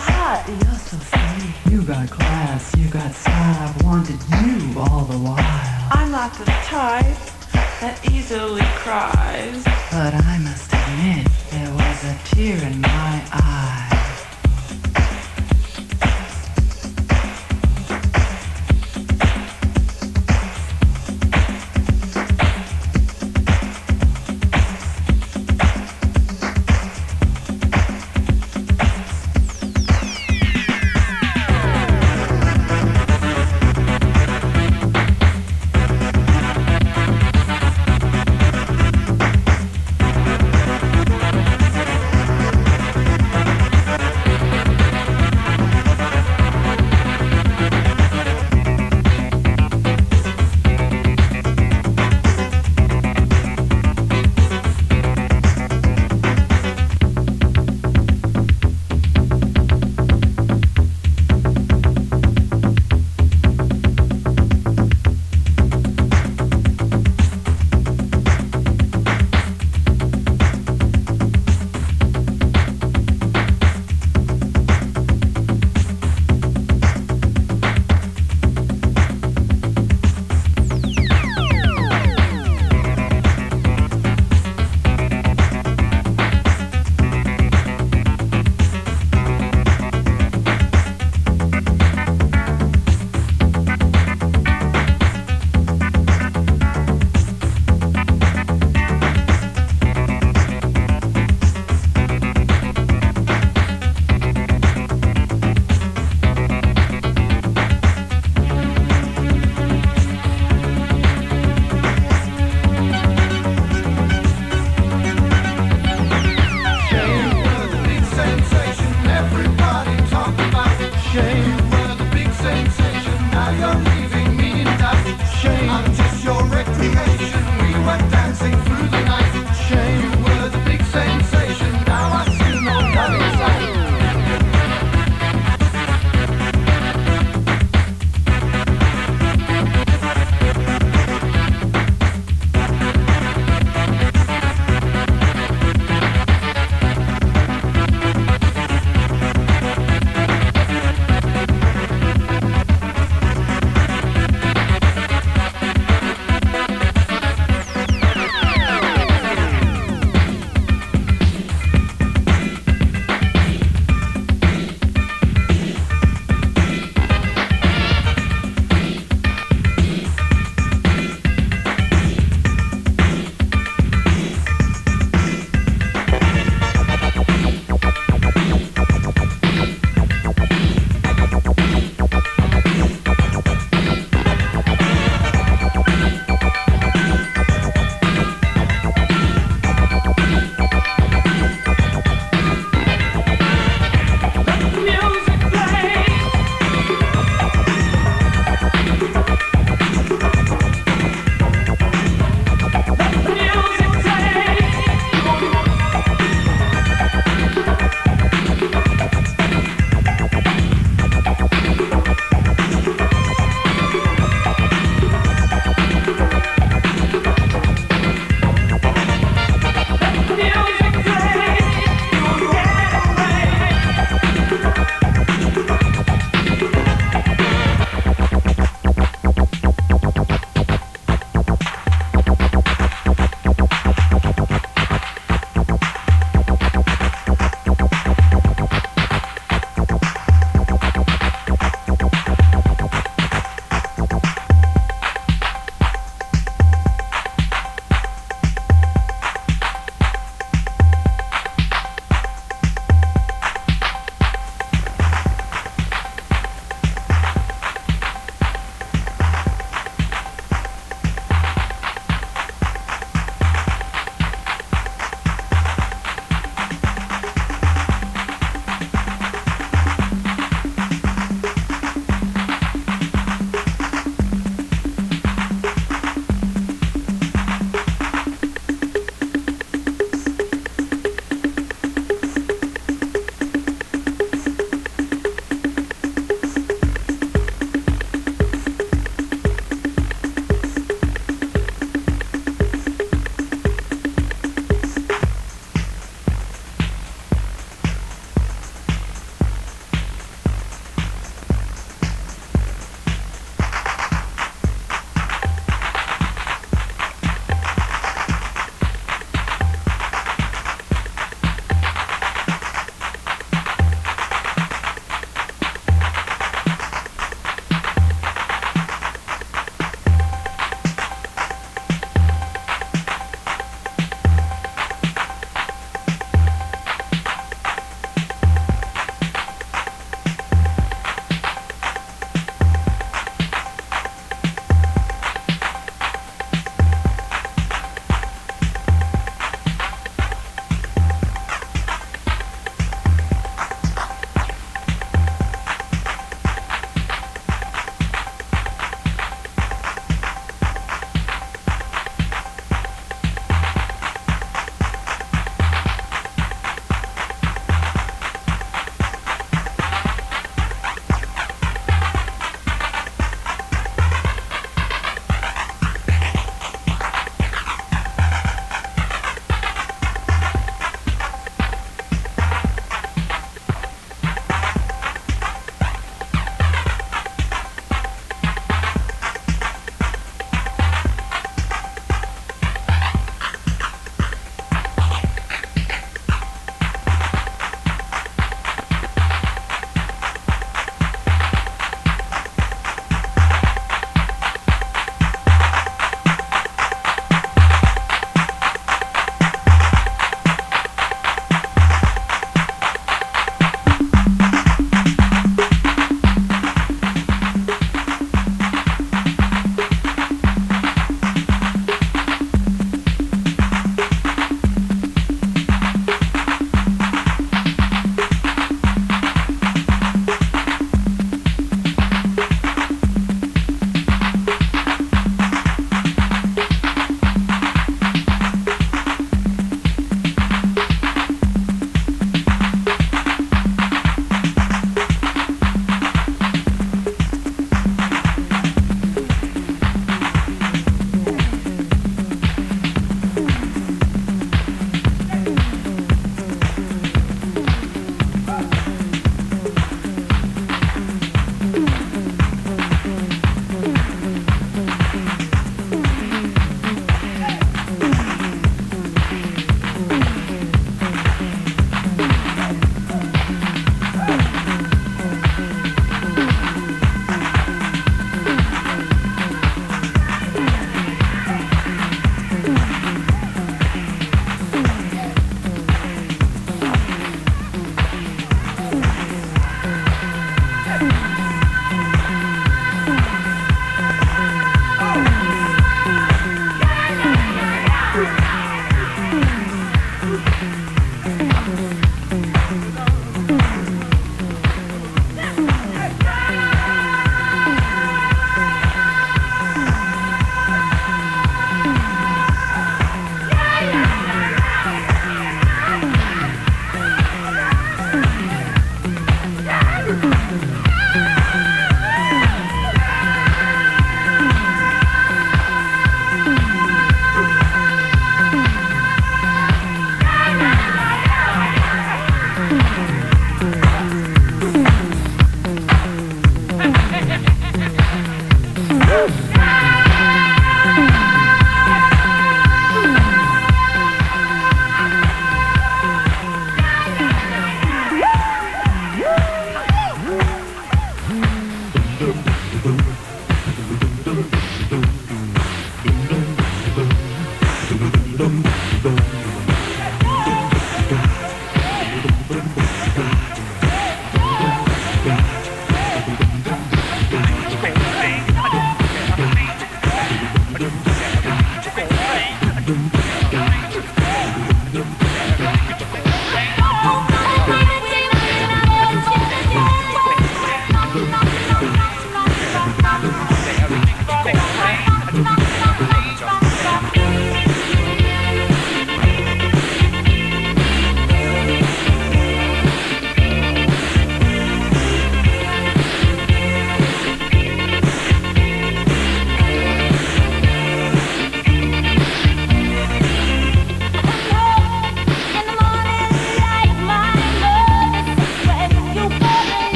hot, you're so funny. You got class, you got style, wanted you all the while. I'm not the type that easily cries, but I must admit there was a tear in my eye.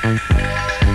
Tango! Tango!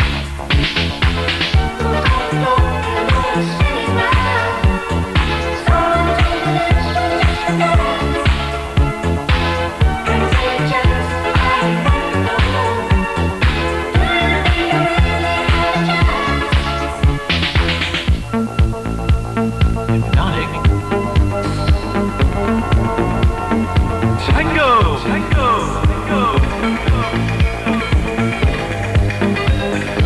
Tango!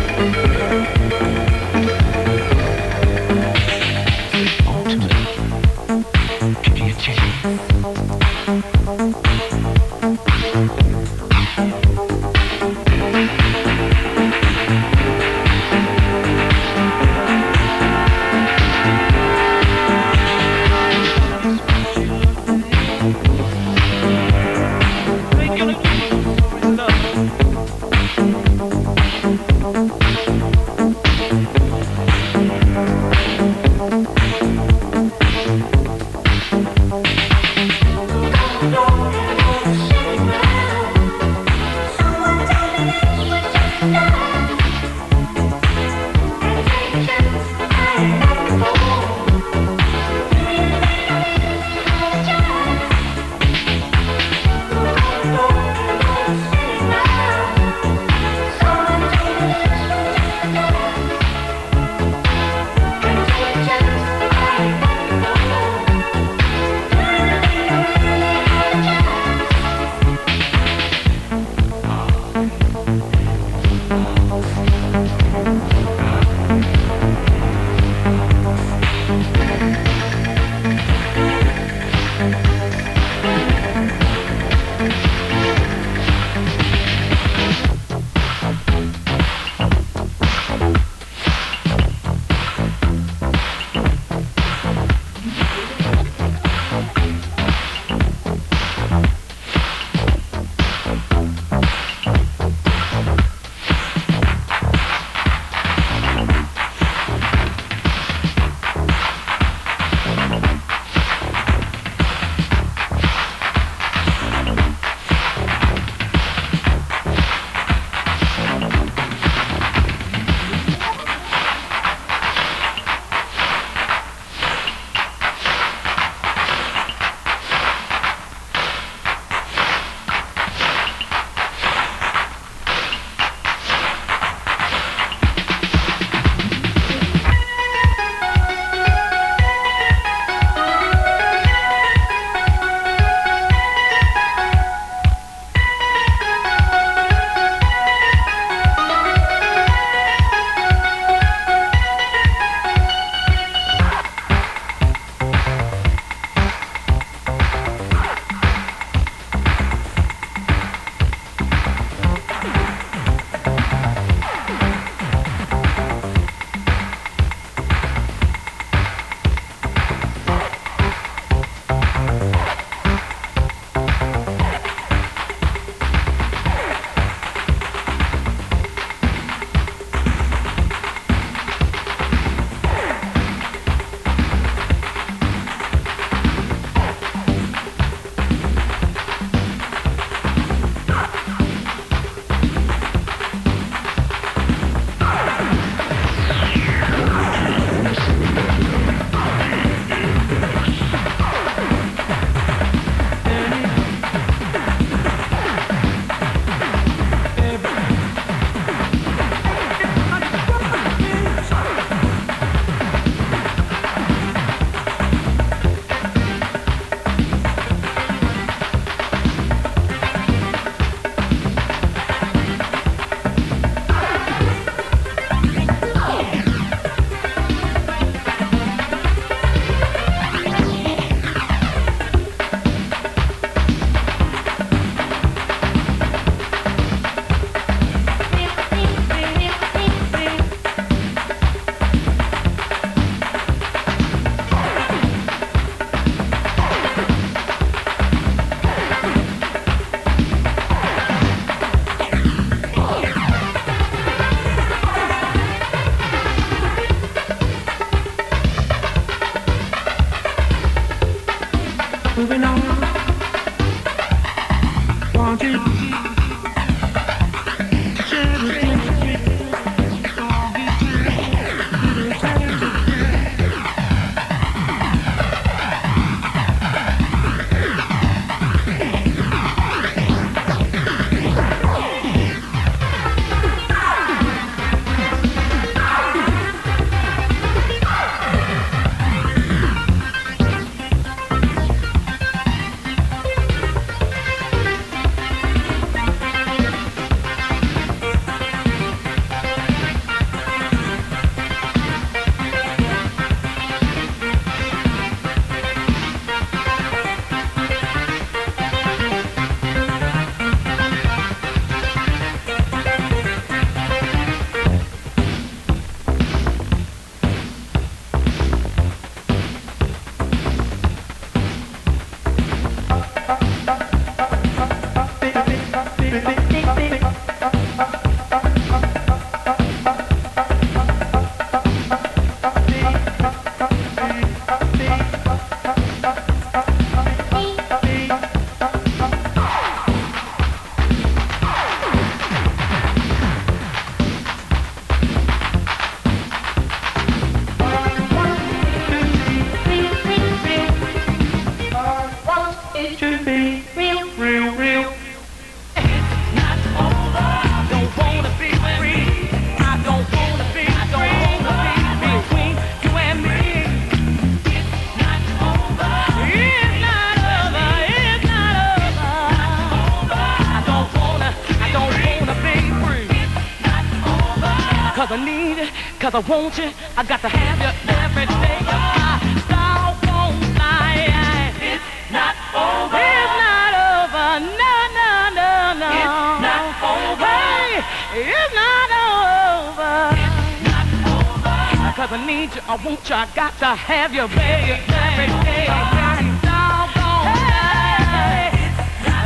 'Cause I want you, I got to have you every day of my doggone life. It's not over. It's not over. No, no, no, no. It's not over. Hey, it's not over. It's not over. 'Cause I need you, I want you, I got to have you, baby, every day of my doggone life. It's not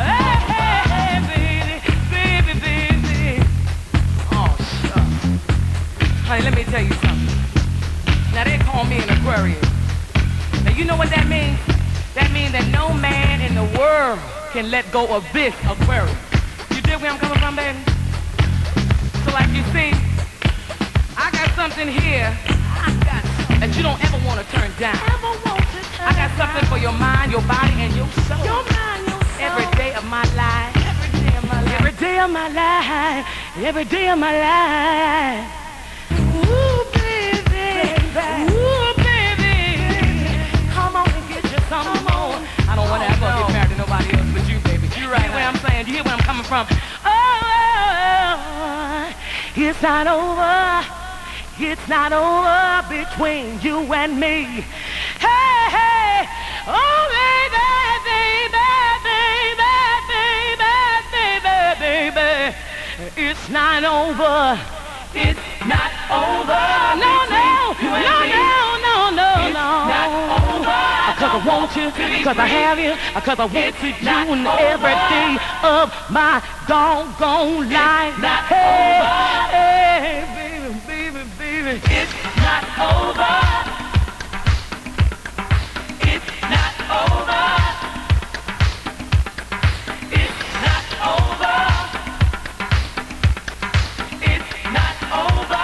over. Hey, baby, baby, baby. Oh, shucks. Honey, let me tell you something. Now they call me an Aquarius. Now you know what that means? That means that no man in the world can let go of this Aquarius. You dig where I'm coming from, baby? So like you see, I got something here that you don't ever want to turn down. I got something for your mind, your body, and your soul. Every day of my life. Every day of my life. Every day of my life. You hear where I'm coming from? Oh, it's not over. It's not over between you and me. Hey, hey, oh baby, baby, baby, baby, baby, baby. It's not over. It's not over. No, no, no, no, no, no, no. Not over. Cause I want you, cause I have you, cause I want you in every day of my doggone life. It's not over. Hey, baby, baby, baby. It's not over. It's not over. It's not over. It's not over.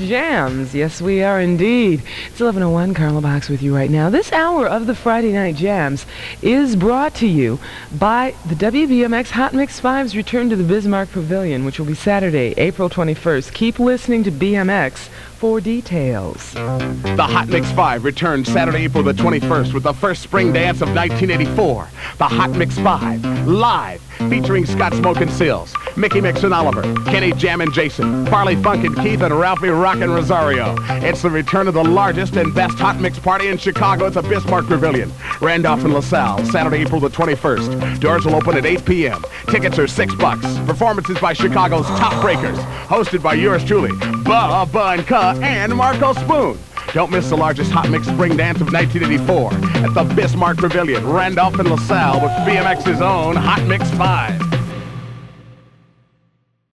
Jams. Yes, we are indeed. It's 11:01, Carla Box with you right now. This hour of the Friday Night Jams is brought to you by the WBMX Hot Mix 5's return to the Bismarck Pavilion, which will be Saturday, April 21st. Keep listening to BMX for details. The Hot Mix 5 returns Saturday, April the 21st with the first spring dance of 1984. The Hot Mix 5, live, featuring Scott Smoke and Sills, Mickey Mixon, Oliver, Kenny Jam and Jason, Parley Funk and Keith, and Ralphi Rock and Rosario. It's the return of the largest and best Hot Mix party in Chicago at the Bismarck Pavilion, Randolph and LaSalle, Saturday, April the 21st. Doors will open at 8 p.m. Tickets are $6. Performances by Chicago's top breakers, hosted by yours truly, Buh, and Ka, and Marco Spoon. Don't miss the largest Hot Mix spring dance of 1984 at the Bismarck Pavilion, Randolph and LaSalle, with BMX's own Hot Mix 5.